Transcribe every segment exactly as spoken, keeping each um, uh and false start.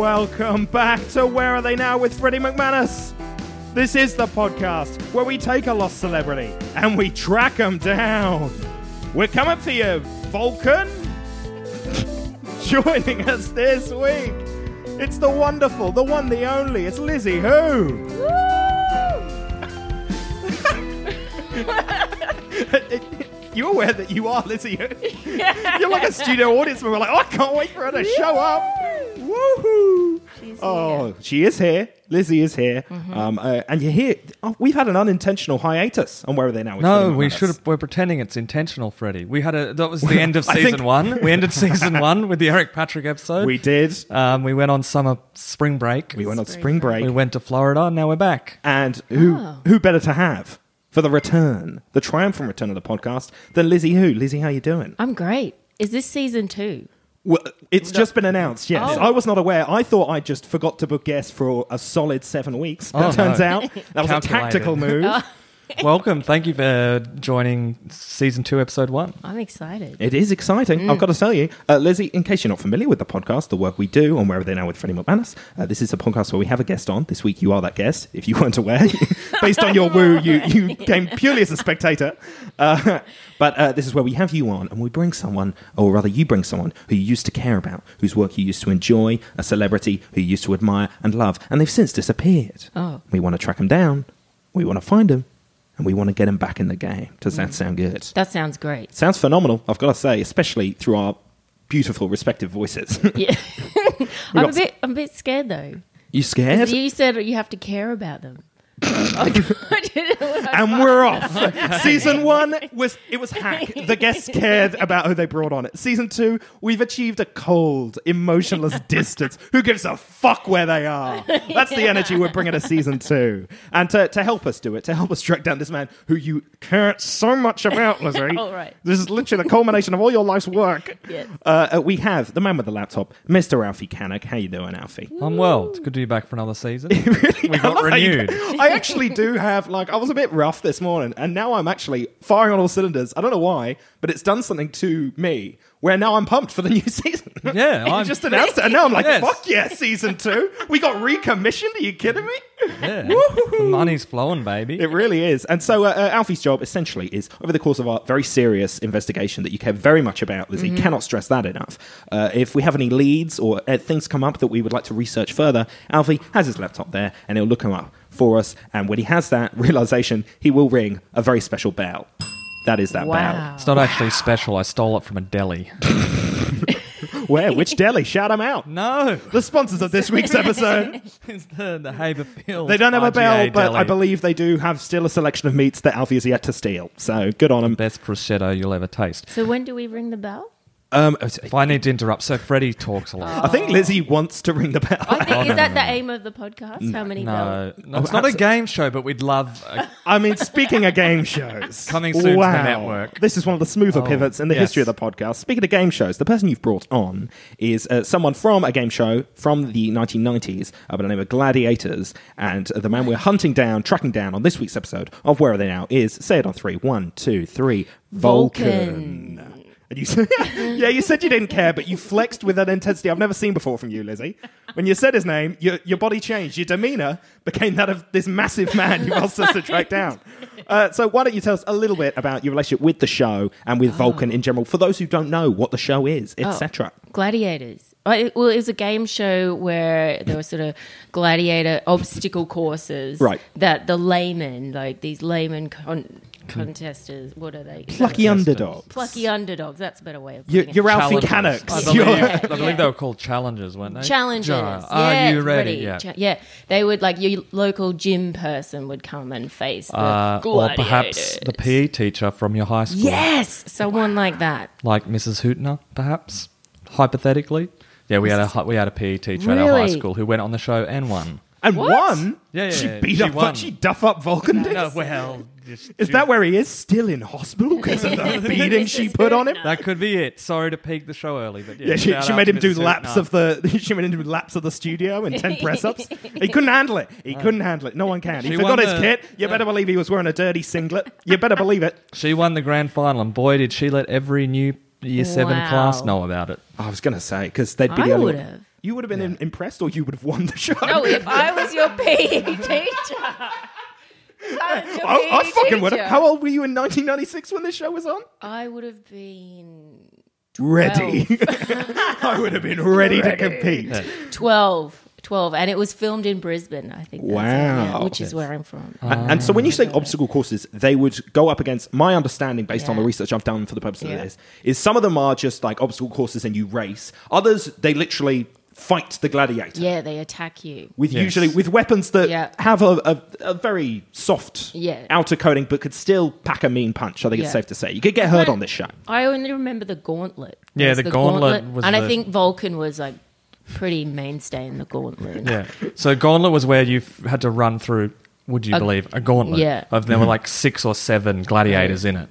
Welcome back to Where Are They Now with Freddie McManus. This is the podcast where we take a lost celebrity and we track them down. We're coming for you, Vulcan. Joining us this week, it's the wonderful, the one, the only, it's Lizzie Hoo. Woo! You're aware that you are Lizzie Hoo. Yeah. You're like a studio audience where we're like, oh, I can't wait for her to show up. Woohoo! She's oh, here. She is here. Lizzie is here. Mm-hmm. Um, uh, and you're here. Oh, we've had an unintentional hiatus on Where Are They Now? No, we should have, we're pretending it's intentional, Freddie. We had a, that was the end of season one. We ended season one with the Eric Patrick episode. We did. Um, we went on summer spring break. We went on spring break. break. We went to Florida. Now we're back. And who oh. who better to have for the return, the triumphant return of the podcast, than Lizzie Hoo. Lizzie, how you doing? I'm great. Is this season two? Well, it's no. just been announced, yes. Oh. I was not aware. I thought I just forgot to book guests for a solid seven weeks. Oh, it turns no. out that was a tactical move. Oh. Welcome. Thank you for joining season two, episode one. I'm excited. It is exciting. Mm. I've got to tell you, uh, Lizzie, in case you're not familiar with the podcast, the work we do on Where Are They Now with Freddie McManus, uh, this is a podcast where we have a guest on. This week, you are that guest, if you weren't aware. Based on your woo, you, you came purely as a spectator. Uh, but uh, this is where we have you on, and we bring someone, or rather you bring someone, who you used to care about, whose work you used to enjoy, a celebrity who you used to admire and love, and they've since disappeared. Oh. We want to track them down. We want to find them. And we want to get him back in the game. Does that mm. sound good? That sounds great. Sounds phenomenal, I've got to say, especially through our beautiful respective voices. Yeah. I'm, a bit, I'm a bit scared, though. You scared? You said you have to care about them. And we're off. Season one was it was hack. The guests cared about who they brought on. Season two, we've achieved a cold, emotionless distance. Who gives a fuck where they are? That's yeah. the energy we're bringing to season two. And to, to help us do it, to help us track down this man who you cared so much about, Lizzie. All right. This is literally the culmination of all your life's work. Yes. Uh, we have the man with the laptop, Mister Alfie Kinnock. How you doing, Alfie? I'm well. It's good to be back for another season. Really? We got renewed. I I actually do have, like, I was a bit rough this morning, and now I'm actually firing on all cylinders. I don't know why, but it's done something to me where now I'm pumped for the new season. Yeah. I just announced it, and now I'm like, yes. fuck yeah, season two. We got recommissioned. Are you kidding me? Yeah. Woo-hoo. The money's flowing, baby. It really is. And so uh, uh, Alfie's job essentially is, over the course of our very serious investigation that you care very much about, Lizzie, mm-hmm. cannot stress that enough. Uh, if we have any leads or uh, things come up that we would like to research further, Alfie has his laptop there, and he'll look them up for us. And when he has that realization, he will ring a very special bell. That is that wow. bell. It's not wow. actually special. I stole it from a deli. Where? Which deli? Shout them out. No. The sponsors of this week's episode. It's the, the Haberfield. They don't have R G A a bell, but deli. I believe they do have still a selection of meats that Alfie has yet to steal. So good on them. Best prosciutto you'll ever taste. So when do we ring the bell? Um, if I need to interrupt, so Freddie talks a lot. Oh. I think Lizzie wants to ring the bell. I think, oh, is no, that no, the no. aim of the podcast? No, How many no, bells? No, it's oh, not absolutely. a game show, but we'd love... A... I mean, speaking of game shows... Coming soon wow. to the network. This is one of the smoother oh, pivots in the yes. history of the podcast. Speaking of game shows, the person you've brought on is uh, someone from a game show from the nineteen nineties uh, by the name of Gladiators, and uh, the man we're hunting down, tracking down on this week's episode of Where Are They Now is, say it on three, one, two, three, Vulcan. Vulcan. And you said, yeah, you said you didn't care, but you flexed with an intensity I've never seen before from you, Lizzie. When you said his name, your, your body changed. Your demeanour became that of this massive man you asked us to track down. Uh, so why don't you tell us a little bit about your relationship with the show and with oh. Vulcan in general, for those who don't know what the show is, et cetera. Oh, Gladiators. Well, it was a game show where there were sort of gladiator obstacle courses right. that the laymen, like these laymen... Con- Contesters, what are they? Plucky underdogs. Plucky underdogs, that's a better way of putting you're, you're it. You're Alfie Kinnocks. I believe, yeah. I believe yeah. they were called challengers, weren't they? Challengers, yeah. Are you ready? Yeah. Cha- yeah, they would, like, your local gym person would come and face the uh, gladiators. Or perhaps the P E teacher from your high school. Yes, someone wow. like that. Like Missus Hootner, perhaps, hypothetically. Yeah, we had a, we had a P E teacher really? at our high school who went on the show and won. And what? won? Yeah, yeah, she yeah, beat she up, won. she duff up Vulcan. No, no, well, just, is that where he is? Still in hospital because of the beating she put on him? That could be it. Sorry to peak the show early, but yeah, yeah she, she made him do laps of the. She made him do laps of the studio and ten press-ups. He couldn't handle it. He uh, couldn't handle it. No one can. He forgot his the, kit. You uh, better believe he was wearing a dirty singlet. You better believe it. She won the grand final, and boy, did she let every new year seven wow. class know about it. I was going to say because they'd be. I the would have. You would have been yeah. impressed, or you would have won the show. No, if I was your P E teacher... I, I fucking would have. How old were you in nineteen ninety-six when this show was on? I would have been twelve. Ready. I would have been ready, ready. to compete. Yeah. twelve. twelve. And it was filmed in Brisbane, I think. Wow. It, yeah, which yes. is where I'm from. Oh. And, and so when you say obstacle courses, they would go up against, my understanding based yeah. on the research I've done for the purpose yeah. of this, is some of them are just like obstacle courses and you race. Others, they literally... fight the gladiator. Yeah, they attack you. With yes. usually with weapons that yeah. have a, a, a very soft yeah. outer coating, but could still pack a mean punch. I think yeah. it's safe to say. You could get hurt on this show. I only remember the gauntlet. Yeah, the, the gauntlet, gauntlet was And the... I think Vulcan was like pretty mainstay in the gauntlet. Yeah. So gauntlet was where you had to run through, would you a, believe, a gauntlet. Yeah. Of, there mm. were like six or seven gladiators mm. in it.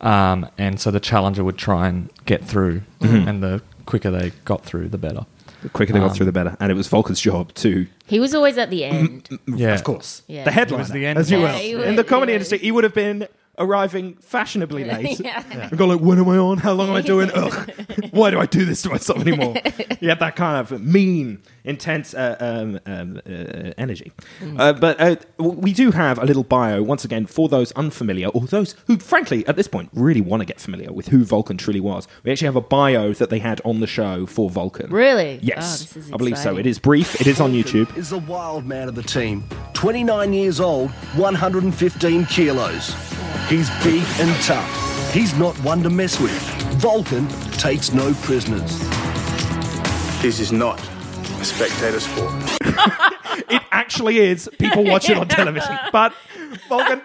Mm. Um, and so the challenger would try and get through mm. and the quicker they got through, the better. The quicker they um, got through, the better. And it was Vulcan's job to... He was always at the end. Yeah. Of course. Yeah. The headliner. He was the end. As you yeah, well. Would, in the comedy industry, he would have been arriving fashionably late. yeah. Yeah. And go like, when am I on? How long am I doing? Ugh. Why do I do this to myself anymore? He had that kind of mean, intense uh, um, um, uh, energy. Mm. Uh, but uh, we do have a little bio, once again, for those unfamiliar, or those who, frankly, at this point, really want to get familiar with who Vulcan truly was. We actually have a bio that they had on the show for Vulcan. Really? Yes. Oh, I believe so. It is brief. It is on YouTube. Is the wild man of the team. twenty-nine years old, one hundred fifteen kilos. He's big and tough. He's not one to mess with. Vulcan takes no prisoners. This is not a spectator sport. It actually is. People watch it on television. But Vulcan...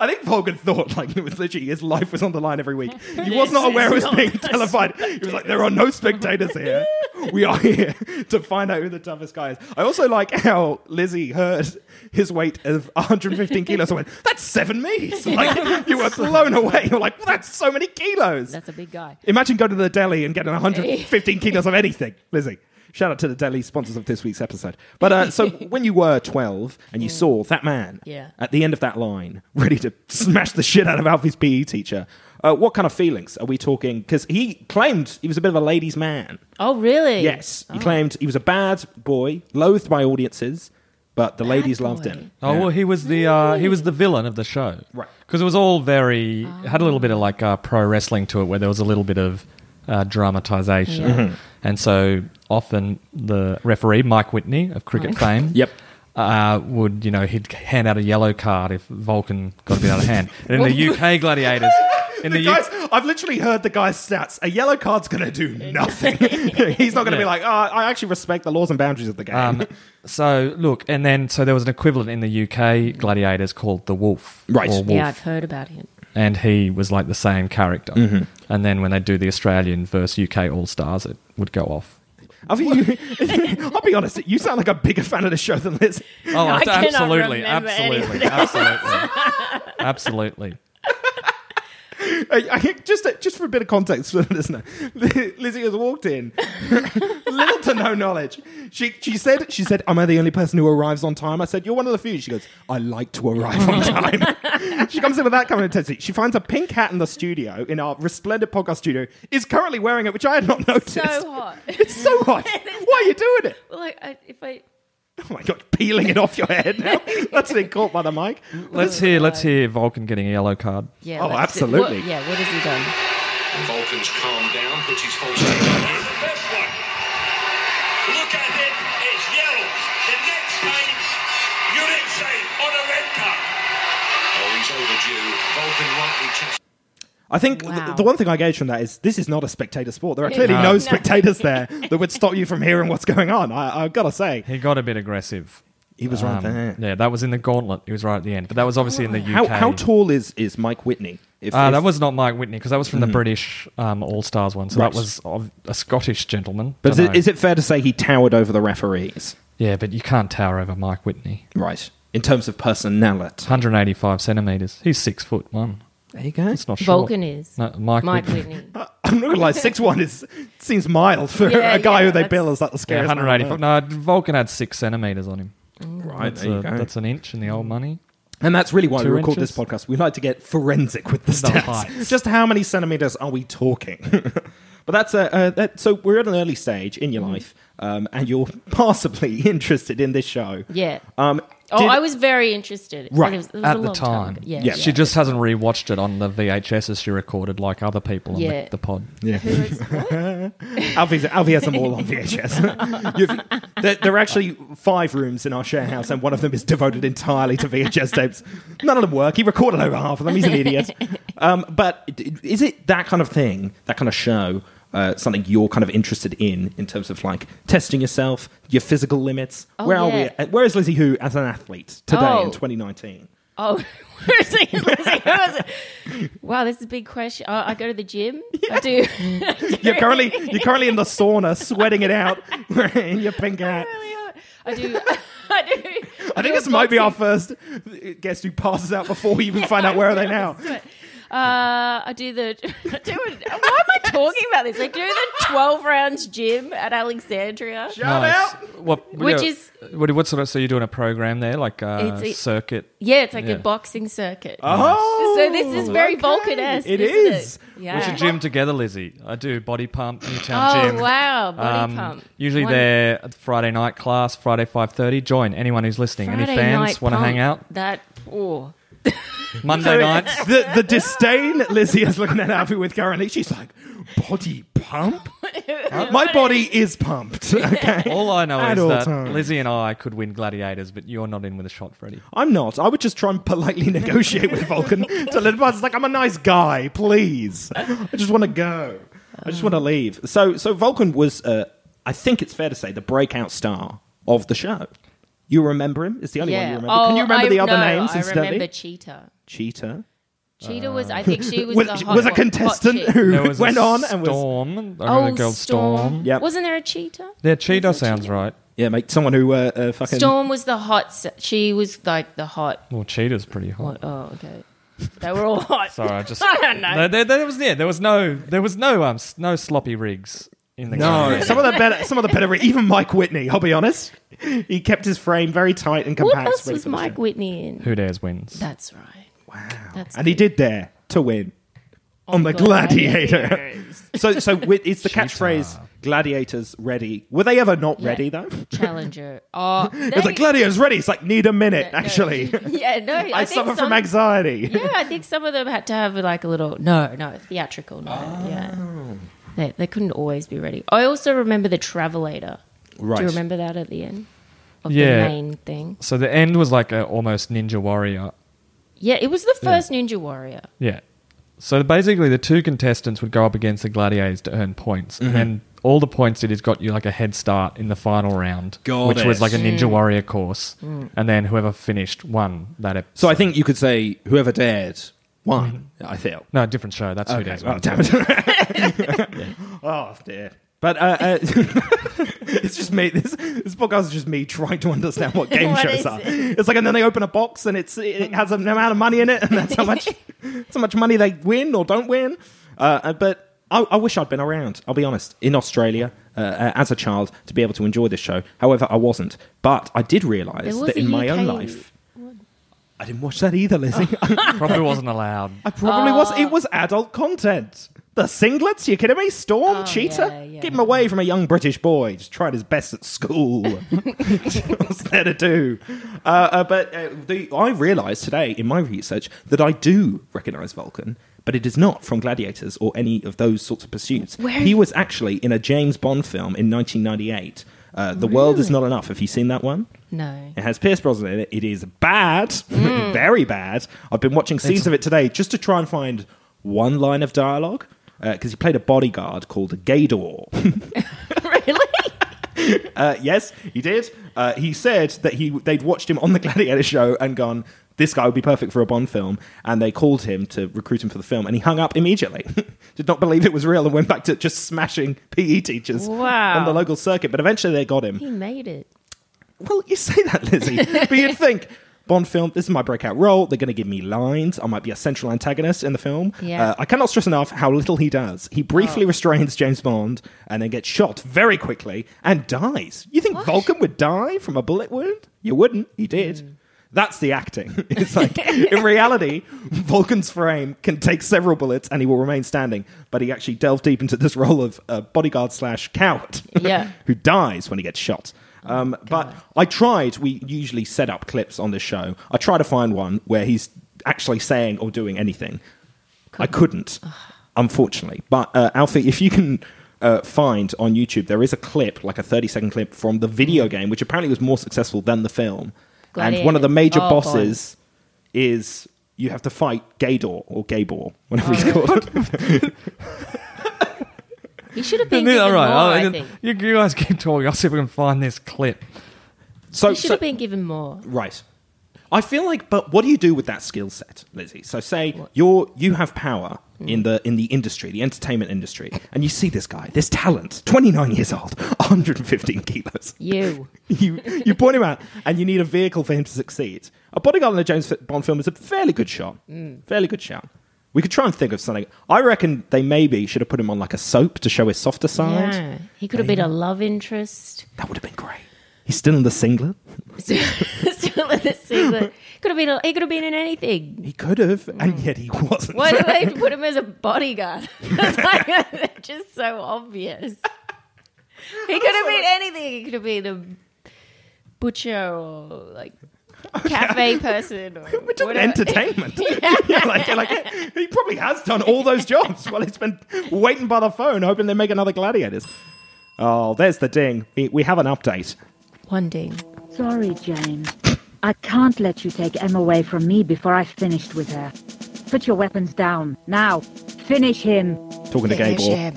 I think Vulcan thought, like, it was literally his life was on the line every week. He was not aware it was being televised. He was like, there are no spectators here. We are here to find out who the toughest guy is. I also like how Lizzie heard his weight of one hundred fifteen kilos and went, that's seven me's. Like, you were blown away. You're like, well, that's so many kilos. That's a big guy. Imagine going to the deli and getting one hundred fifteen kilos of anything, Lizzie. Shout out to the daily sponsors of this week's episode. But uh, so when you were twelve and you yeah. saw that man yeah. at the end of that line, ready to smash the shit out of Alfie's P E teacher, uh, what kind of feelings are we talking? Because he claimed he was a bit of a ladies' man. Oh, really? Yes. Oh. He claimed he was a bad boy, loathed by audiences, but the bad ladies boy. loved him. Oh, yeah. Well, he was the uh, he was the villain of the show. Right. Because it was all very... Oh. had a little bit of like uh, pro wrestling to it where there was a little bit of... Uh, dramatization, yeah. mm-hmm. and so often the referee Mike Whitney of cricket Mike. fame, yep, uh, would you know he'd hand out a yellow card if Vulcan got a bit out of hand. And in the U K Gladiators, in the, the guys, U- I've literally heard the guy's stats. A yellow card's going to do nothing. He's not going to yeah. be like, oh, I actually respect the laws and boundaries of the game. Um, so look, and then so there was an equivalent in the U K Gladiators called the Wolf, right? Or Wolf. Yeah, I've heard about him. And he was like the same character. Mm-hmm. And then when they do the Australian versus U K All-Stars, it would go off. I mean, you, I'll be honest, you sound like a bigger fan of the show than Liz. Oh, no, absolutely, absolutely, absolutely, absolutely, absolutely. I, I, just, just for a bit of context for the listener, Lizzie has walked in, little to no knowledge. She she said, she said, am I the only person who arrives on time? I said, you're one of the few. She goes, I like to arrive on time. She comes in with that kind of intensity. She finds a pink hat in the studio, in our resplendent podcast studio, is currently wearing it, which I had not noticed. It's so hot. It's so hot. Why are you doing it? Well, like, I, if I... Oh my god! Peeling it off your head now. That's been caught by the mic. Let's hear. Let's hear Vulcan getting a yellow card. Yeah. Oh, absolutely. What, yeah. What has he done? Vulcan's calmed down. Puts his full step on it. The first one. Look at it. It's yellow. The next time, you didn't say on a red card. Oh, he's overdue. Vulcan rightly chastised. I think wow. th- the one thing I gauge from that is this is not a spectator sport. There are clearly no, no spectators there that would stop you from hearing what's going on. I, I've got to say. He got a bit aggressive. He was um, right there. Yeah, that was in the gauntlet. He was right at the end. But that was obviously in the U K. How, how tall is, is Mike Whitney? If, uh, if... That was not Mike Whitney because that was from mm-hmm. the British um, All-Stars one. So right. that was of a Scottish gentleman. But is it, is it fair to say he towered over the referees? Yeah, but you can't tower over Mike Whitney. Right. In terms of personality. one hundred eighty-five centimetres. He's six foot one. There you go. It's not Vulcan short. Is. No, Mike, Mike Whitney. Whitney. I'm not going to lie, six one is, seems mild for yeah, a guy yeah, who they bill as like the scariest. Yeah, one hundred eighty-five. No, Vulcan had six centimetres on him. Mm. Right, that's, there you a, go. That's an inch in the old money. And that's really why Two we record inches. This podcast. We like to get forensic with the stats. The Just how many centimetres are we talking? But that's a, uh, that, so we're at an early stage in your mm. life, um, and you're possibly interested in this show. Yeah. Um, oh, did, I was very interested. Right. It was, it was at a the long time. time yeah, yeah. She yeah. just hasn't rewatched it on the V H S's she recorded like other people yeah. on the, the pod. Yeah. Alfie's, Alfie has them all on V H S. there, there are actually five rooms in our share house, and one of them is devoted entirely to V H S tapes. None of them work. He recorded over half of them. He's an idiot. Um, but is it that kind of thing, that kind of show, uh, something you're kind of interested in, in terms of like testing yourself, your physical limits? Oh, where yeah. are we? Where is Lizzie Hoo as an athlete today oh. in twenty nineteen? Oh, where is Lizzie Hoo? Wow, this is a big question. Oh, I go to the gym. Yeah. I do. you're currently you're currently in the sauna, sweating it out in your pink hat. I do. I do. I, I think do this might be our first guest who passes out before we even yeah, find out where are they now. Uh, I do the. I do it, why am I talking about this? I do the twelve rounds gym at Alexandria. Shout nice. out. What, which you know, is what? What sort of? So you're doing a program there, like a it's, circuit? Yeah, it's like yeah. a boxing circuit. Oh, so this is very okay. Vulcan-esque. It isn't is. It? Yeah. We should gym together, Lizzie. I do body pump, Newtown oh, gym. Oh wow, body um, pump. Usually one. They're Friday night class, Friday five thirty. Join anyone who's listening. Friday Any fans want to hang out? That oh. Monday nights. The, the disdain Lizzie is looking at Alfie with currently, she's like, body pump? My body is pumped. Okay. All I know at is that time. Lizzie and I could win Gladiators, but you're not in with a shot, Freddie. I'm not. I would just try and politely negotiate with Vulcan to let him. It's like, I'm a nice guy, please. I just want to go. I just want to leave. So, so Vulcan was, uh, I think it's fair to say, the breakout star of the show. You remember him? It's the only yeah. one you remember. Oh, can you remember I, the other no, names? I remember Cheetah. Cheetah. Cheetah uh, was, I think she was, was the hot, was a contestant hot who there was went a on and was Storm. I remember oh, the girl Storm. Storm. Yep. Wasn't there a Cheetah? Yeah, Cheetah sounds cheetah? right. Yeah, mate, someone who uh, uh, fucking Storm was the hot. She was like the hot. Well, Cheetah's pretty hot. What? Oh, okay. They were all hot. Sorry, I just. I don't know. No, there, there was yeah, there was no there was no um no sloppy rigs. In the no, some of the better, some of the better. Even Mike Whitney, I'll be honest, he kept his frame very tight and compact. What else was Mike Whitney in? Who Dares Wins. That's right. Wow, that's and good. He did dare to win on, on the Gladiator. Gladiators. so, so it's the catchphrase. Gladiators ready. Were they ever not yeah. ready though? Challenger. Oh, they... It's like Gladiators ready. It's like need a minute no, actually. No. Yeah, no. I, I suffer some... from anxiety. Yeah, I think some of them had to have like a little no, no theatrical. No, oh. yeah. They, they couldn't always be ready. I also remember the Travelator. Right. Do you remember that at the end? Of yeah. the main thing? So the end was like a almost Ninja Warrior. Yeah, it was the first yeah. Ninja Warrior. Yeah. So basically the two contestants would go up against the Gladiators to earn points. Mm-hmm. And then all the points it is got you like a head start in the final round. Got which it. was like a Ninja mm. Warrior course. Mm. And then whoever finished won that episode. So I think you could say whoever dared... One, I feel. No, different show. That's okay. Who Dares Wins. Oh, damn it. yeah. Oh, dear. But uh, uh, it's just me. This, this podcast is just me trying to understand what game what shows are. It? It's like, and then they open a box and it's it has an amount of money in it, and that's how much, that's how much money they win or don't win. Uh, but I, I wish I'd been around, I'll be honest, in Australia uh, as a child to be able to enjoy this show. However, I wasn't. But I did realise that in my U K own life... I didn't watch that either, Lizzie. Probably wasn't allowed. I probably oh. was. It was adult content. The singlets? You kidding me? Storm? Oh, Cheetah? Yeah, yeah. Get him away from a young British boy. Just tried his best at school. What's there to do? Uh, uh, but uh, the, I realised today in my research that I do recognise Vulcan, but it is not from Gladiators or any of those sorts of pursuits. Where? He was actually in a James Bond film in nineteen ninety-eight. Uh, the really? World Is Not Enough. Have you seen that one? No. It has Pierce Brosnan in it. It is bad. Mm. Very bad. I've been watching scenes it's... of it today just to try and find one line of dialogue because uh, he played a bodyguard called Gator. Really? uh, yes, he did. Uh, he said that he they'd watched him on the Gladiator show and gone, this guy would be perfect for a Bond film, and they called him to recruit him for the film, and he hung up immediately. Did not believe it was real and went back to just smashing P E teachers wow. on the local circuit, but eventually they got him. He made it. Well, you say that, Lizzie, but you'd think, Bond film, this is my breakout role, they're going to give me lines, I might be a central antagonist in the film. Yeah. Uh, I cannot stress enough how little he does. He briefly oh. restrains James Bond and then gets shot very quickly and dies. You think what? Vulcan would die from a bullet wound? You wouldn't. He did. Mm. That's the acting. It's like, in reality, Vulcan's frame can take several bullets and he will remain standing. But he actually delved deep into this role of uh, bodyguard slash coward yeah. who dies when he gets shot. Um, oh but I tried, we usually set up clips on this show. I try to find one where he's actually saying or doing anything. Couldn't. I couldn't, unfortunately. But uh, Alfie, if you can... Uh, find on YouTube, there is a clip, like a thirty second clip from the video game, which apparently was more successful than the film. Gladiators. And one of the major oh, bosses boy. is you have to fight Gator or Gabor, whatever oh, he's called. He should have been given all right, more, I, I think. You, you guys keep talking. I'll see if we can find this clip. So, he should so, have been given more. Right. I feel like, but what do you do with that skill set, Lizzie? So say you're, you have power... in the in the industry, the entertainment industry. And you see this guy, this talent, twenty-nine years old, one hundred fifteen kilos. You. you you point him out, and you need a vehicle for him to succeed. A bodyguard in a James Bond film is a fairly good shot. Mm. Fairly good shot. We could try and think of something. I reckon they maybe should have put him on like a soap to show his softer side. Yeah. He could have maybe. been a love interest. That would have been great. He's still in the singlet. Still in the singlet. Could have been a, he could have been in anything. He could have, and yet he wasn't. Why did they put him as a bodyguard? It's like, just so obvious. He could have been anything. He could have been a butcher or like cafe person. Or We're talking entertainment. yeah. Yeah, like, like, he probably has done all those jobs while he's been waiting by the phone, hoping they make another Gladiators. Oh, there's the ding. We, we have an update. One ding. Sorry, James. I can't let you take Em away from me before I've finished with her. Put your weapons down. Now, finish him. Talking to Gable. Finish him.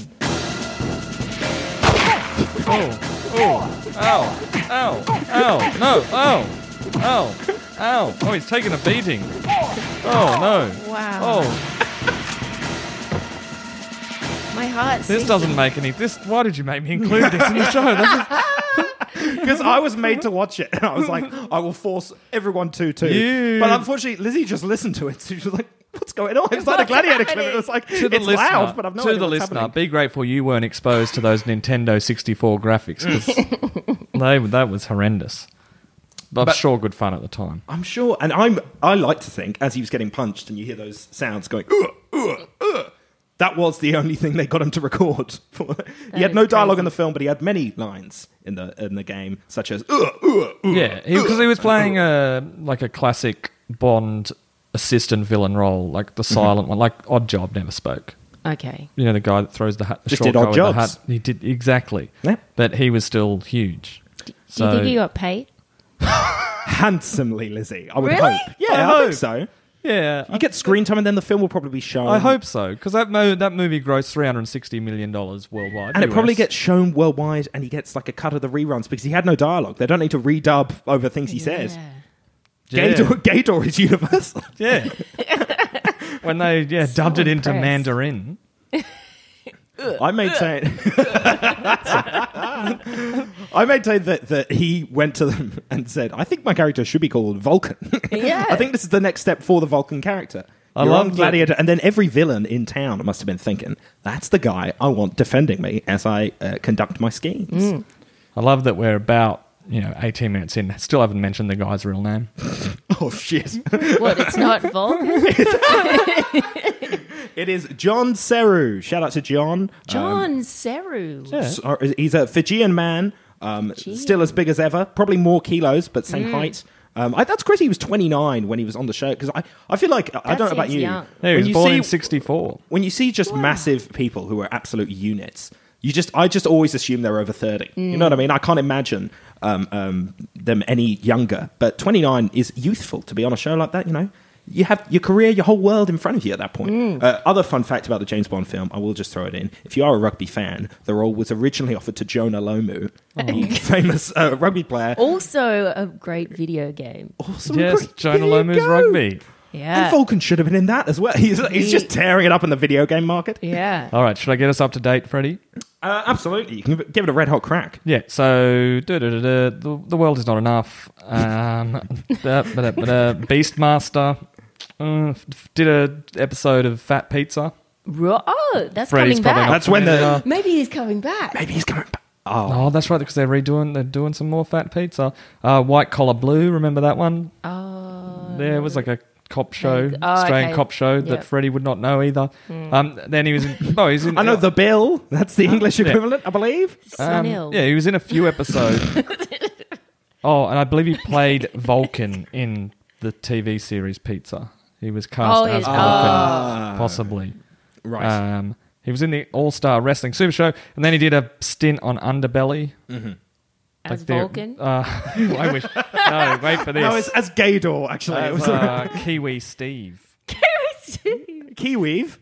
Oh, oh, ow, ow, ow, no, ow, ow, ow. Oh, he's taking a beating. Oh, no. Wow. Oh. My heart's This sinking. doesn't make any... This. Why did you make me include this in the show? That's just... Because I was made to watch it, and I was like, I will force everyone to, too. You. But unfortunately, Lizzie just listened to it. So she was like, what's going on? It's, it's like a Gladiator clip. It was like, to the it's listener, loud, but I've no To idea the listener, happening. Be grateful you weren't exposed to those Nintendo sixty-four graphics, because that was horrendous. But, but I'm sure good fun at the time. I'm sure, and I'm, I like to think, as he was getting punched, and you hear those sounds going, ooh, ooh, ooh. That was the only thing they got him to record. He had no dialogue crazy. in the film, but he had many lines in the in the game, such as uh, uh, uh, yeah, because he, he was playing a like a classic Bond assistant villain role, like the silent mm-hmm. one, like Oddjob never spoke. Okay, you know the guy that throws the hat, the just did odd jobs. The hat. He did exactly, yeah. But he was still huge. Do, so. do you think he got paid? Handsomely, Lizzie. I would really? hope. Yeah, I, I hope. think so. Yeah, you get screen time, and then the film will probably be shown. I hope so, because that mo- that movie grossed three hundred and sixty million dollars worldwide, and U S. It probably gets shown worldwide. And he gets like a cut of the reruns because he had no dialogue. They don't need to redub over things he yeah. says. Yeah. Gator, Gator is universal. Yeah, when they yeah so dubbed impressed. it into Mandarin. I maintain. I maintain that, that he went to them and said, "I think my character should be called Vulcan. Yeah. I think this is the next step for the Vulcan character. I You're love Gladiator." It. And then every villain in town must have been thinking, "That's the guy I want defending me as I uh, conduct my schemes." Mm. I love that we're about you know eighteen minutes in, still haven't mentioned the guy's real name. Oh shit! What? It's not Vulcan. It is John Seru. Shout out to John. John um, Seru. Yeah. So, he's a Fijian man, um, Fijian. still as big as ever, probably more kilos, but same mm. height. Um, I, that's crazy. He was twenty-nine when he was on the show, because I, I feel like, that I don't know about you. Yeah, he was born see, in sixty-four. When you see just wow. massive people who are absolute units, you just I just always assume they're over thirty. Mm. You know what I mean? I can't imagine um, um, them any younger. But twenty-nine is youthful to be on a show like that, you know? You have your career, your whole world in front of you at that point. Mm. Uh, other fun fact about the James Bond film, I will just throw it in. If you are a rugby fan, the role was originally offered to Jonah Lomu, oh. the famous uh, rugby player. Also a great video game. Also yes, great Jonah Lomu's go. rugby. Yeah. And Vulcan should have been in that as well. He's, he's just tearing it up in the video game market. Yeah. All right, should I get us up to date, Freddie? Uh, absolutely. You can give it a red hot crack. Yeah, so the, the world is not enough. Um, Beastmaster. Uh, did a episode of Fat Pizza. Oh, that's Freddy's coming back. That's when the maybe he's coming back. Maybe he's coming back. Oh, oh that's right, because they're redoing. They're doing some more Fat Pizza. Uh, White Collar Blue. Remember that one? Oh. there. It was like a cop show, oh, Australian okay. cop show that yep. Freddie would not know either. Mm. Um, then he was in... No, he's in... I know The Bill. That's the English yeah. equivalent, I believe. Um, yeah, he was in a few episodes. Oh, and I believe he played Vulcan in the T V series Pizza. He was cast oh, as Vulcan, oh. possibly. Right. Um, he was in the All-Star Wrestling Super Show, and then he did a stint on Underbelly. Mm-hmm. As like Vulcan? Uh, I wish. No, wait for this. No, it's as Gator, actually. As, it was uh, Kiwi Steve. Kiwi Steve. Kiweave.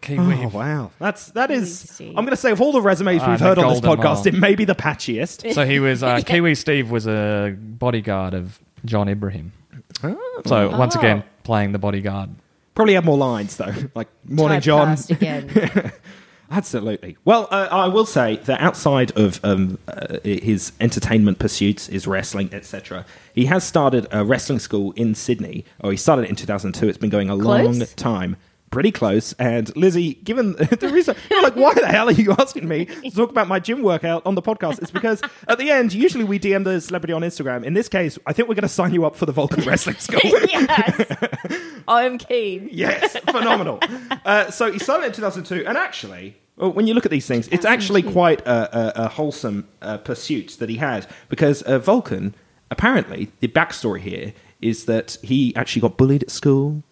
Kiweave. Oh, wow. That's, that is, I'm going to say, of all the resumes uh, we've heard on this podcast, mile. It may be the patchiest. So he was, uh, yeah. Kiwi Steve was a bodyguard of John Ibrahim. Oh. So once oh. again, playing the bodyguard. Probably had more lines, though. Like, morning, John. Again. Absolutely. Well, uh, I will say that outside of um, uh, his entertainment pursuits, his wrestling, et cetera, he has started a wrestling school in Sydney. Oh, he started it in two thousand two. It's been going a close? long time. Pretty close. And Lizzie, given the reason, you're like, why the hell are you asking me to talk about my gym workout on the podcast? It's because at the end, usually we D M the celebrity on Instagram. In this case, I think we're going to sign you up for the Vulcan Wrestling School. Yes. I'm keen. Yes. Phenomenal. uh, so he started in two thousand two. And actually, well, when you look at these things, it's actually quite a, a, a wholesome uh, pursuit that he had. Because uh, Vulcan, apparently, the backstory here is that he actually got bullied at school.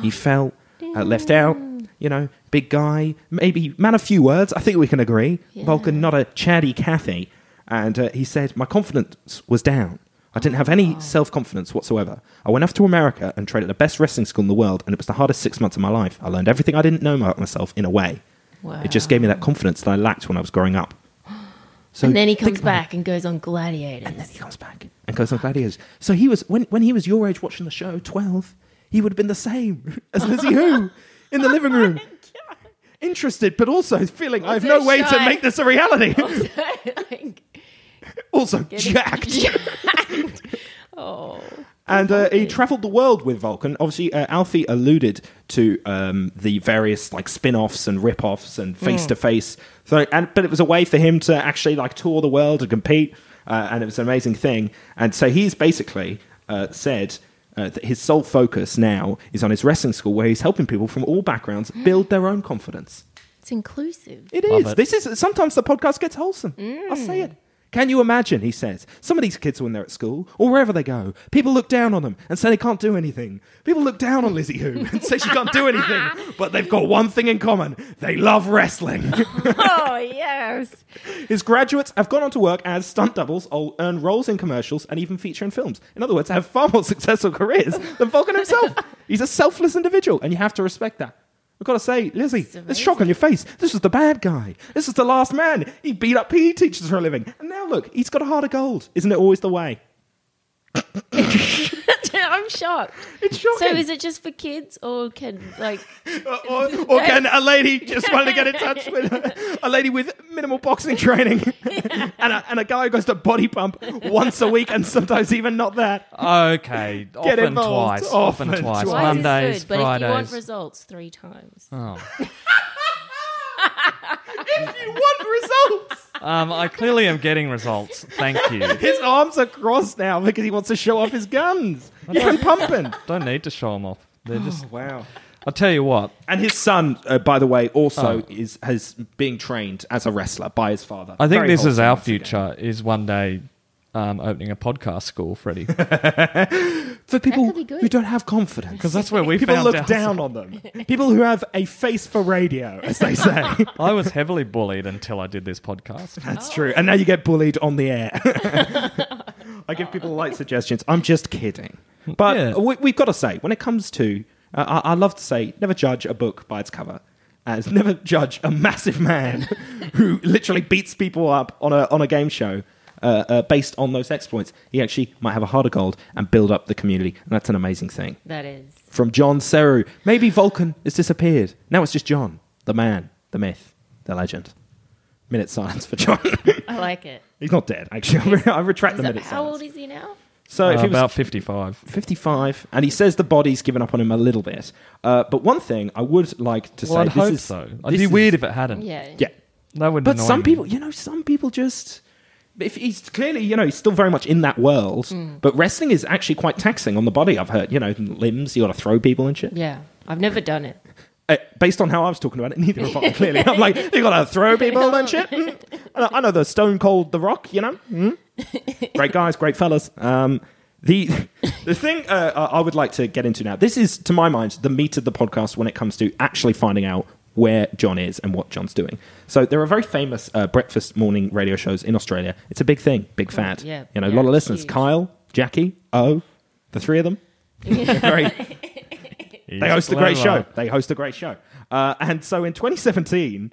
He felt... Uh, left out, you know, big guy, maybe man of few words. I think we can agree. Yeah. Vulcan, not a chatty Cathy. And uh, he said, my confidence was down. I didn't have any oh. self-confidence whatsoever. I went off to America and trained at the best wrestling school in the world, and it was the hardest six months of my life. I learned everything I didn't know about myself in a way. Wow. It just gave me that confidence that I lacked when I was growing up. So and then he comes back and goes on Gladiators. And then he comes back and goes on Gladiators. So he was when when he was your age watching the show, twelve... He would have been the same as Lizzie Hoo in the living room. Oh, interested, but also feeling also I have no shy. way to make this a reality. Also, like, also jacked. jacked. Oh. And uh, he travelled the world with Vulcan. Obviously, uh, Alfie alluded to um, the various like spin-offs and rip-offs and face-to-face. So, and, but it was a way for him to actually like tour the world and compete. Uh, and it was an amazing thing. And so he's basically uh, said... Uh, his sole focus now is on his wrestling school where he's helping people from all backgrounds build their own confidence. It's inclusive. It Love is. It. This is. Sometimes the podcast gets wholesome. Mm. I'll say it. Can you imagine, he says, some of these kids when they're at school or wherever they go, people look down on them and say they can't do anything. People look down on Lizzie Hoo and say she can't do anything. But they've got one thing in common. They love wrestling. Oh, yes. His graduates have gone on to work as stunt doubles, or earn roles in commercials and even feature in films. In other words, have far more successful careers than Vulcan himself. He's a selfless individual and you have to respect that. I've got to say, Lizzie, there's shock on your face. This was the bad guy. This was the last man. He beat up P E teachers for a living. And now look, he's got a heart of gold. Isn't it always the way? I'm shocked. It's shocking. So is it just for kids or can, like... or, or can a lady just want to get in touch with a, a lady with minimal boxing training and, a, and a guy who goes to body pump once a week and sometimes even not that? Okay. Get often involved. twice. Often, often twice. twice. Mondays, is good, Fridays. But if you want results, three times. Oh. If you want results. Um, I clearly am getting results. Thank you. His arms are crossed now because he wants to show off his guns. You've been pumping. Don't need to show them off. They're oh, just wow. I'll tell you what. And his son, uh, by the way, also oh. is has being trained as a wrestler by his father. I think Very this is our future. Again. Is one day um, opening a podcast school, Freddie, for people who don't have confidence. Because that's where we people found look down on them. People who have a face for radio, as they say. I was heavily bullied until I did this podcast. That's oh. true. And now you get bullied on the air. I give people light suggestions. I'm just kidding. But yeah. we, we've got to say, when it comes to... Uh, I, I love to say, never judge a book by its cover. And never judge a massive man who literally beats people up on a on a game show uh, uh, based on those exploits. He actually might have a heart of gold and build up the community. And that's an amazing thing. That is. From John Seru. Maybe Vulcan has disappeared. Now it's just John, the man, the myth, the legend. Minute silence for John. I like it. He's not dead, actually. I retract the minute silence. How old is he now? So uh, if he was about fifty-five. fifty-five. And he says the body's given up on him a little bit. Uh, but one thing I would like to well, say... I'd this hope is, so. It'd be is, weird if it hadn't. Yeah. yeah. That would annoy But some me. people, you know, some people just... if he's clearly, you know, he's still very much in that world, mm. but wrestling is actually quite taxing on the body, I've heard. You know, limbs, you got to throw people and shit. Yeah, I've never done it. Uh, based on how I was talking about it, neither of us, clearly. I'm like, you got to throw people and shit. Mm. I know the Stone Cold, The Rock, you know. Mm. Great guys, great fellas. Um, the the thing uh, I would like to get into now, this is, to my mind, the meat of the podcast when it comes to actually finding out where John is and what John's doing. So there are very famous uh, breakfast morning radio shows in Australia. It's a big thing, big fad. Oh, yeah, you know, yeah, a lot of listeners. Huge. Kyle, Jackie, O, the three of them. very, they host a great show. They host a great show. Uh, and so in twenty seventeen,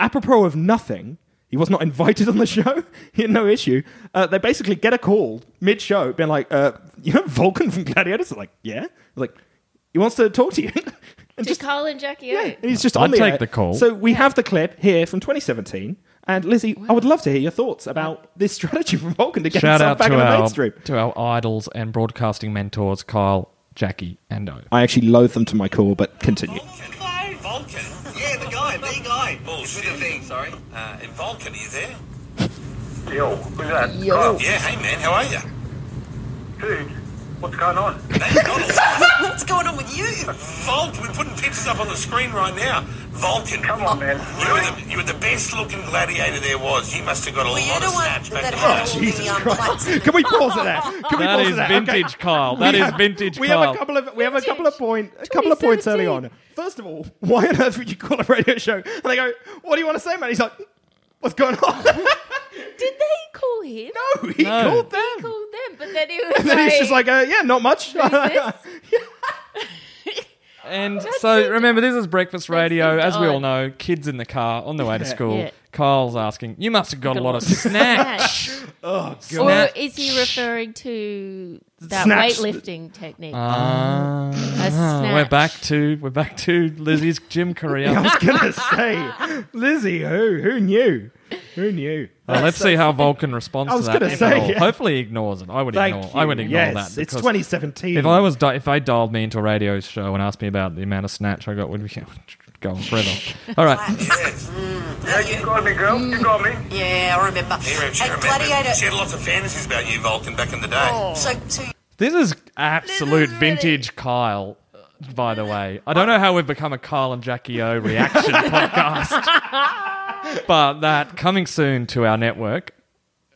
apropos of nothing, he was not invited on the show. He had no issue. Uh, they basically get a call mid-show, being like, uh, you know, Vulcan from Gladiators? They're like, yeah. They're like, he wants to talk to you. And just, just Kyle and Jackie yeah, out. He's just I'll on the take air. The call. So we yeah. have the clip here from twenty seventeen. And Lizzie, wow. I would love to hear your thoughts about this strategy from Vulcan to get Shout himself out back to in our, the mainstream. To our idols and broadcasting mentors, Kyle, Jackie, and O. I actually loathe them to my core, but continue. Vulcan? Vulcan? Yeah, the guy, the guy. Bullshit. The thing, sorry. Uh, in Vulcan, are you there? Yo, who's that? Yo. Kyle. Yeah, hey man, how are you? Dude. What's going on? What's going on with you? Vulcan, we're putting pictures up on the screen right now. Vulcan. Come on, man. You were the, you were the best looking gladiator there was. You must have got a well, lot of snatch back then. Oh, Jesus the, um, Christ. Can we pause it there? Can we that pause it there? That is vintage, okay. Kyle. That is vintage, Kyle. We have a couple of, we have a couple of, point, a couple of points early on. First of all, why on earth would you call a radio show? And they go, what do you want to say, man? He's like, what's going on? Did they call him? No, he no. called them. He called them, but then he was and then like, he's just like, uh, yeah, not much. And That's so it. remember, this is breakfast radio, as odd. we all know. Kids in the car on the way yeah, to school. Yeah. Kyle's asking, "You must have got, got a lot of snatch." Oh, God. Or is he referring to that snatch. weightlifting technique? Uh, uh, we're back to we're back to Lizzie's gym career. I was gonna say, Lizzie, who who knew? Who knew? Well, let's so see how Vulcan responds I was to that. Say, yeah. Hopefully, he ignores it. I would Thank ignore. You. I would ignore yes, that. It's twenty seventeen. If I was, di- if they dialed me into a radio show and asked me about the amount of snatch I got, would be going forever. All right. yes. mm. Yeah, you got me, girl. Mm. You got me. Yeah, I remember. Hey, she, hey, she had lots of fantasies about you, Vulcan, back in the day. Oh. So too- this is absolute vintage, Kyle. By the way, I don't know how we've become a Kyle and Jackie O reaction podcast. But that coming soon to our network,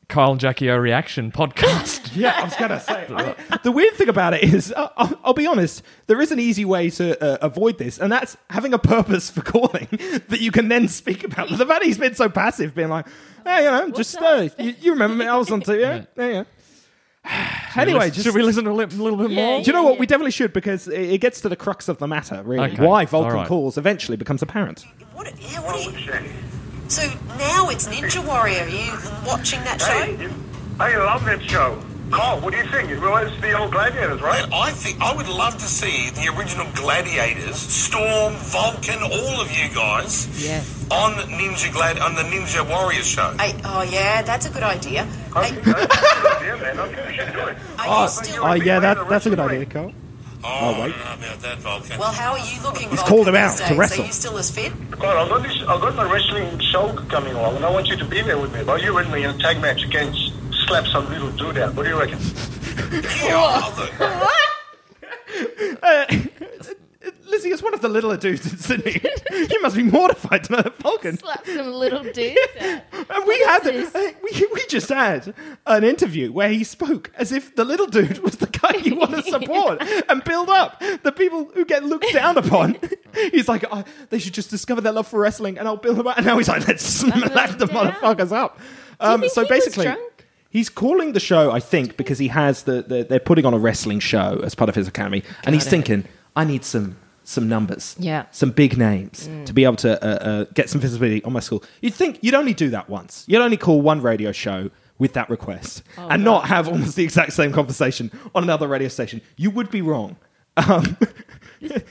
Kyle and Jackie O reaction podcast. Yeah, I was going to say. I, the weird thing about it is, uh, I'll, I'll be honest, there is an easy way to uh, avoid this, and that's having a purpose for calling that you can then speak about. The fact he's been so passive, being like, hey, you know, What's just, uh, you, you remember me, I was on T V, yeah, yeah. yeah. Should anyway, we listen, just, should we listen a little, little bit yeah, more? Do you know yeah, what? Yeah. We definitely should, because it, it gets to the crux of the matter, really. Okay. Why Vulcan right. calls eventually becomes apparent. What? Yeah, what are you... So now it's Ninja Warrior. Are you watching that hey, show? You, I love that show. Kyle, what do you think? It relates to the old Gladiators, right? I think I would love to see the original Gladiators, Storm, Vulcan, all of you guys, yeah. on Ninja Glad on the Ninja Warrior show. I, oh yeah, that's a good idea. I think that's a good idea, man. I think we should do it. Oh, still, oh yeah, that, that's a good idea, Kyle. Oh, oh wait. About that, Vulcan. Well, how are you looking? He's Vulcan called him out to wrestle. Are you still as fit? God, I've got this. I've got my wrestling show coming along, and I want you to be there with me. Well, you're with me in a tag match against slap some little dude out. What do you reckon? What? uh, Lizzie, it's one of the littler dudes in Sydney. You must be mortified to know that Vulcan slap some little dudes out. And we had uh, we we just had an interview where he spoke as if the little dude was the guy you want to support and build up. The people who get looked down upon. He's like, oh, they should just discover their love for wrestling, and I'll build them up. And now he's like, let's smack the motherfuckers up. Um, Do you think so he basically. Was drunk? He's calling the show, I think, because he has the, the they're putting on a wrestling show as part of his academy, Got and he's it. thinking, I need some some numbers, yeah, some big names mm. to be able to uh, uh, get some visibility on my school. You'd think you'd only do that once. You'd only call one radio show with that request oh, and God. not have almost the exact same conversation on another radio station. You would be wrong. Um,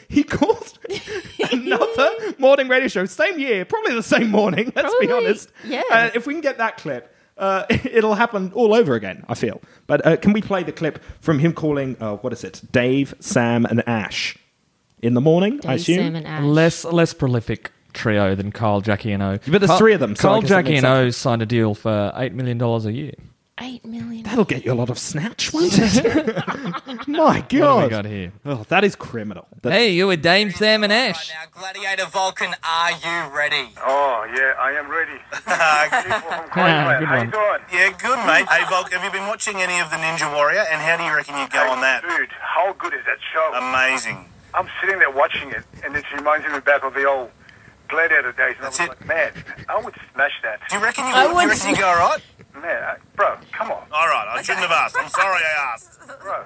he called another morning radio show, same year, probably the same morning. Let's probably, be honest. Yeah, uh, if we can get that clip. Uh, it'll happen all over again, I feel. But uh, can we play the clip from him calling, uh, what is it, Dave, Sam and Ash in the morning, Dave, I assume? Sam and Ash. Less, less prolific trio than Kyle, Jackie and O. But there's Kyle, three of them. So Kyle, Jackie and O signed a deal for eight million dollars a year. eight million dollars? That'll get you a lot of snatch, won't it? My God. What have we got here? Oh, that is criminal. That's... Hey, you were Dame Sam and Ash. Right now, Gladiator Vulcan, are you ready? Oh, yeah, I am ready. uh, ah, good How one. You doing? Yeah, good, mate. Hey, Vulcan, have you been watching any of the Ninja Warrior? And how do you reckon you go hey, on that? Dude, how good is that show? Amazing. I'm sitting there watching it, and it reminds me back of the old Gladiator days. And That's I was it. Like, man, I would smash that. Do you reckon you I would? would. Do you reckon you go all right? Man, bro, come on. All right, I shouldn't have asked. I'm sorry I asked. Bro.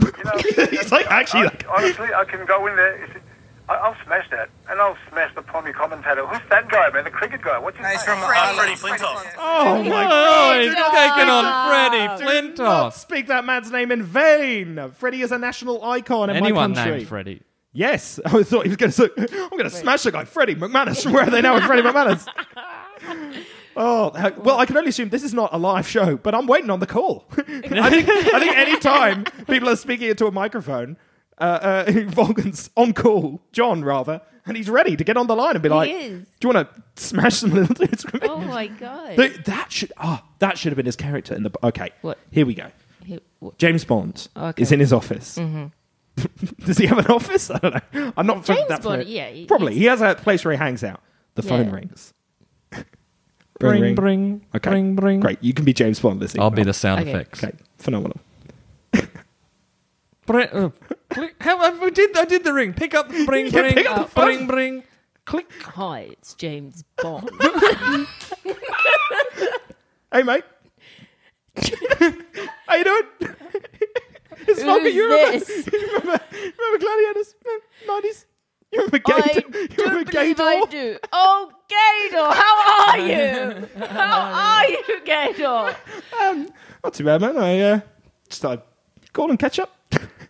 You know, He's like, actually... I, like... Honestly, I can go in there. I, I'll smash that. And I'll smash the Pommy commentator. Who's that guy, man? The cricket guy. What's his no, name? He's from uh, Fred Flintoff. Oh, my God. He's taking on Freddie Flintoff. Speak that man's name in vain. Freddie is a national icon in Anyone my country. Anyone named Freddie? Yes. I thought he was going to say, I'm going to smash the guy, Freddie McManus. From Where Are They Now with Freddie McManus? Oh, well, I can only assume this is not a live show, but I'm waiting on the call. I think, I think any time people are speaking into a microphone, uh, uh, Vulcan's on call, John rather, and he's ready to get on the line and be he like, is. Do you want to smash some little dudes with me? Oh, my God. That, that should oh, that should have been his character in the... Okay, what? Here we go. He, James Bond okay. is in his office. Mm-hmm. Does he have an office? I don't know. I'm not... James that Bond, yeah. He, Probably. He has a place where he hangs out. The yeah. phone rings. Bring, ring, bring, okay. bring, bring. Great, you can be James Bond, Lizzie. I'll be the sound okay. effects. Okay, phenomenal. Bring, uh, click. How, I, did, I did the ring. Pick up, bring, yeah, bring, pick up uh, the bring, bring. Click. Hi, it's James Bond. Hey, mate. How you doing? It's Vulcan. You remember, you remember? Remember Gladiators? nineties? You're a Gator. I You're a Gator. I do. Oh, Gator, how are you? How are you, Gator? Um, not too bad, man. I uh, just thought I'd call and catch up.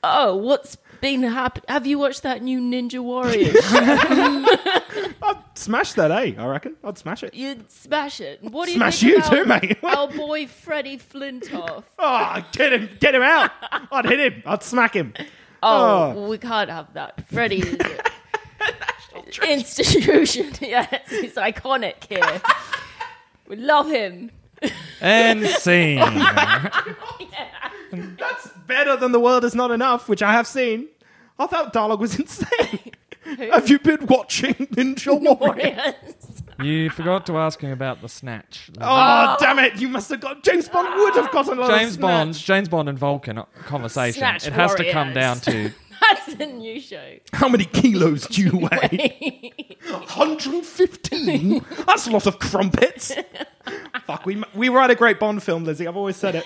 Oh, what's been happening? Have you watched that new Ninja Warrior? I'd smash that, eh? I reckon. I'd smash it. You'd smash it. What do you smash think you about too, mate? Our boy Freddie Flintoff. Oh, get him! Get him out! I'd hit him. I'd smack him. Oh, oh. We can't have that. Freddie is it. Institution, yes, he's iconic here. We love him. And scene. Oh yeah. That's better than The World Is Not Enough, which I have seen. I thought dialogue was insane. Have you been watching Ninja Warriors? You forgot to ask him about the snatch. Oh, oh, damn it. You must have got... James Bond would have gotten a lot James of Bond, James Bond and Vulcan conversation. Snatch it warriors. Has to come down to... That's the new show. How many kilos do you weigh? one hundred fifteen? That's a lot of crumpets. Fuck, we we write a great Bond film, Lizzie. I've always said it.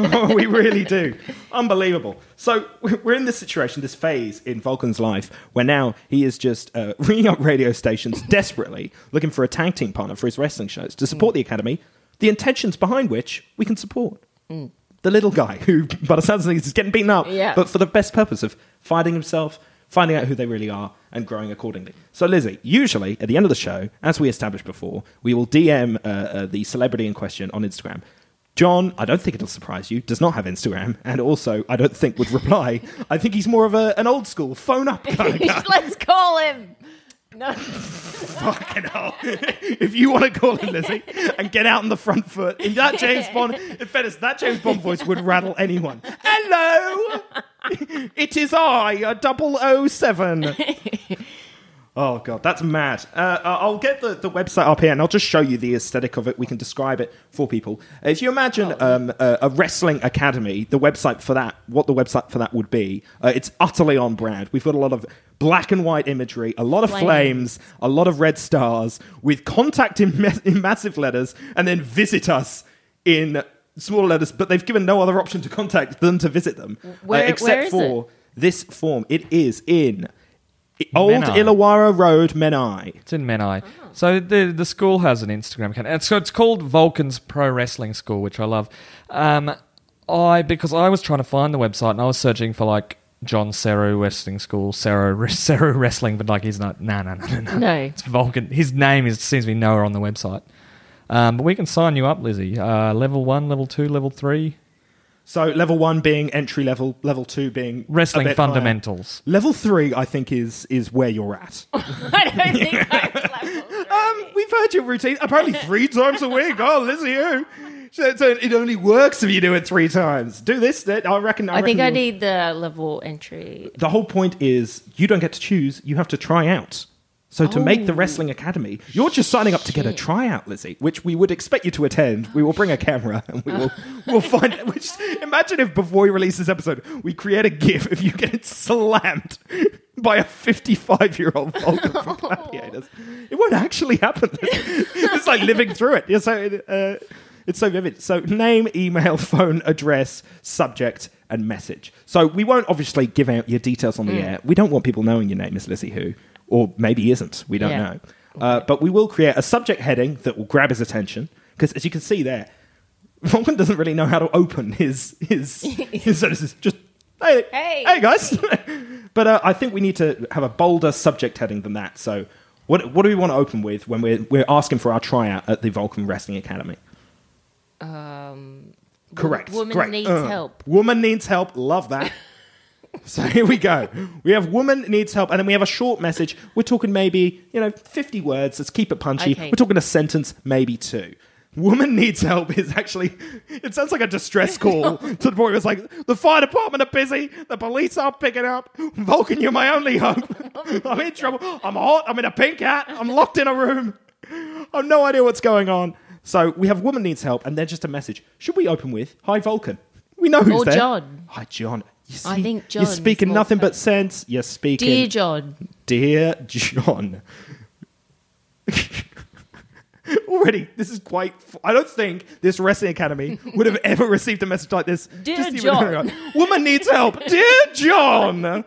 Oh, we really do. Unbelievable. So we're in this situation, this phase in Vulcan's life, where now he is just uh, ringing up radio stations desperately, looking for a tag team partner for his wrestling shows to support mm. the academy, the intentions behind which we can support. Mm. The little guy who, by the sounds of things, is getting beaten up, yeah. but for the best purpose of finding himself, finding out who they really are, and growing accordingly. So, Lizzie, usually at the end of the show, as we established before, we will D M uh, uh, the celebrity in question on Instagram. John, I don't think it'll surprise you, does not have Instagram, and also I don't think would reply. I think he's more of a, an old school phone up kind of guy. Let's call him. No. Fucking hell. If you want to call him, Lizzie, and get out on the front foot, in that James Bond, in fairness, that James Bond voice would rattle anyone. Hello! It is I, double oh seven. Oh, God, that's mad. Uh, I'll get the, the website up here, and I'll just show you the aesthetic of it. We can describe it for people. If you imagine oh. um, a, a wrestling academy, the website for that, what the website for that would be, uh, it's utterly on brand. We've got a lot of black and white imagery, a lot of flames, flames a lot of red stars, with contact in, ma- in massive letters, and then visit us in small letters, but they've given no other option to contact than to visit them, where, uh, except where is for it? This form. It is in... Old Menai. Illawarra Road, Menai. It's in Menai. Oh. So the the school has an Instagram account. And so it's called Vulcan's Pro Wrestling School, which I love. Um, I because I was trying to find the website and I was searching for like John Seru Wrestling School, Seru Seru Wrestling, but like he's not. No, no, no, no, no. No. It's Vulcan. His name is seems to be nowhere on the website. Um, but we can sign you up, Lizzie. Uh, level one, level two, level three. So level one being entry level, level two being... Wrestling fundamentals. Higher. Level three, I think, is is where you're at. I don't think I'm Um, we've heard your routine apparently three times a week. Oh, Lizzie Hoo. So, so it only works if you do it three times. Do this, that I reckon. I, I reckon think I need the level entry. The whole point is you don't get to choose. You have to try out. So to oh, make the Wrestling Academy, you're just signing up to get a tryout, Lizzie, which we would expect you to attend. We will bring a camera and we will we'll find it. Which, imagine if before we release this episode, we create a GIF if you get slammed by a fifty-five-year-old Vulcan from Gladiators. It won't actually happen. It's like living through it. You're so, uh, it's so vivid. So name, email, phone, address, subject, and message. So we won't obviously give out your details on the mm. air. We don't want people knowing your name is Lizzie Hoo. Or maybe isn't. We don't yeah. know. Uh, but we will create a subject heading that will grab his attention. Because as you can see there, Vulcan doesn't really know how to open his his his services. Just, hey, hey, hey guys. Hey. But uh, I think we need to have a bolder subject heading than that. So what what do we want to open with when we're, we're asking for our tryout at the Vulcan Wrestling Academy? Um, Correct. Woman Correct. needs uh, help. Woman needs help. Love that. So here we go. We have woman needs help, and then we have a short message. We're talking maybe, you know, fifty words. Let's keep it punchy. Okay. We're talking a sentence, maybe two. Woman needs help is actually, it sounds like a distress call to the point where it's like, the fire department are busy, the police are picking up, Vulcan, you're my only hope. I'm in trouble. I'm hot. I'm in a pink hat. I'm locked in a room. I've no idea what's going on. So we have woman needs help, and then just a message. Should we open with, hi, Vulcan? We know who's or there. Or John. Hi, John. You see, I think John. You're speaking nothing but sense. You're speaking. Dear John. Dear John. Already, this is quite. F- I don't think this Wrestling Academy would have ever received a message like this. Dear Just John. Woman needs help. Dear John.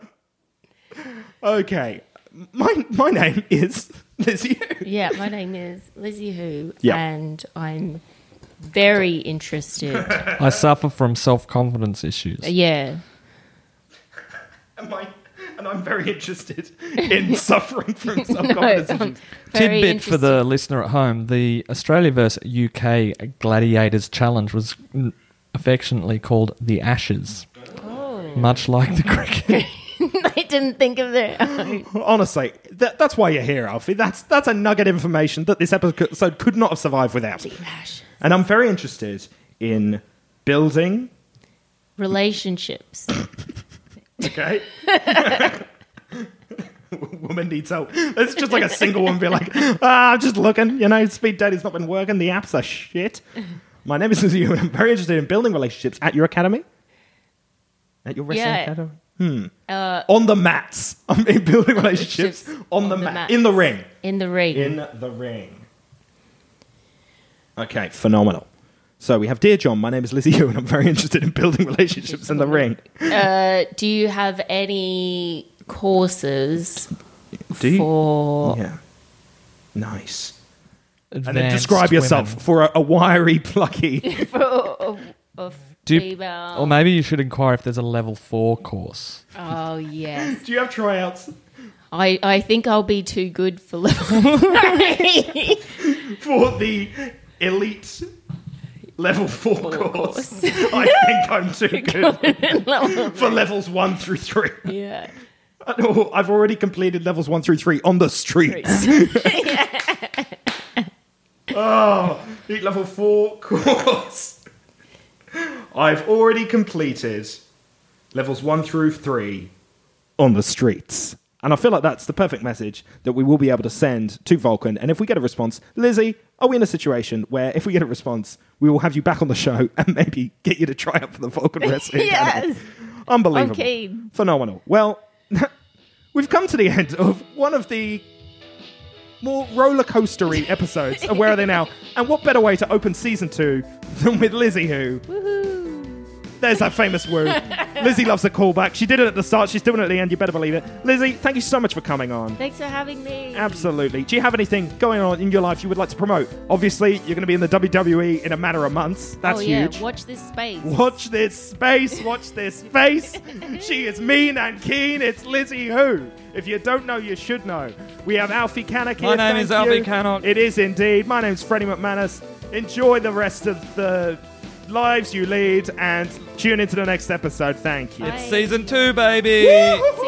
Okay. My my name is Lizzie Hoo. Yeah, my name is Lizzie Hoo. Yep. And I'm very interested. I suffer from self-confidence issues. Yeah. My, and I'm very interested in suffering from self-confidence no, issues. Tidbit interested. For the listener at home, the Australia versus U K Gladiators Challenge was affectionately called The Ashes, oh. much like the cricket. I didn't think of that. Honestly, that, that's why you're here, Alfie. That's, that's a nugget of information that this episode could not have survived without. The Ashes. And I'm very interested in building... relationships. Okay. Woman needs help. It's just like a single woman be like, ah, I'm just looking, you know, speed dating's not been working, the apps are shit. My name is Lizzie Hoo, and I'm very interested in building relationships at your academy. At your wrestling yeah. academy? Hmm. Uh, on the mats. I mean, building relationships on, on the, the mat. Mats. In the ring. In the ring. In the ring. Okay, phenomenal. So we have, dear John, my name is Lizzie Hoo, and I'm very interested in building relationships in the ring. Uh, do you have any courses do you? for... Yeah. Nice. Advanced and then describe women. Yourself for a, a wiry, plucky... for a, a, a female... You, or maybe you should inquire if there's a level four course. Oh, yes. Do you have tryouts? I, I think I'll be too good for level three. For the elite... Level four, four course. course. I think I'm too good for levels one through three. Yeah. Oh, I've already completed levels one through three on the streets. Oh, level four course. I've already completed levels one through three on the streets. And I feel like that's the perfect message that we will be able to send to Vulcan. And if we get a response, Lizzie, are we in a situation where if we get a response, we will have you back on the show and maybe get you to try out for the Vulcan Wrestling Academy? Yes. Unbelievable. Okay. Phenomenal. Well, we've come to the end of one of the more roller coastery episodes of Where Are They Now? And what better way to open season two than with Lizzie Hoo? Woohoo! There's that famous woo. Lizzie loves a callback. She did it at the start. She's doing it at the end. You better believe it. Lizzie, thank you so much for coming on. Thanks for having me. Absolutely. Do you have anything going on in your life you would like to promote? Obviously, you're going to be in the W W E in a matter of months. That's oh, yeah. huge. Watch this space. Watch this space. Watch this face. She is mean and keen. It's Lizzie Hoo. If you don't know, you should know. We have Alfie Kinnock here. My name thank is Alfie Kinnock. It is indeed. My name's Freddie McManus. Enjoy the rest of the... lives you lead, and tune into the next episode. Thank you. Bye. It's season two, baby. Woo-hoo-hoo.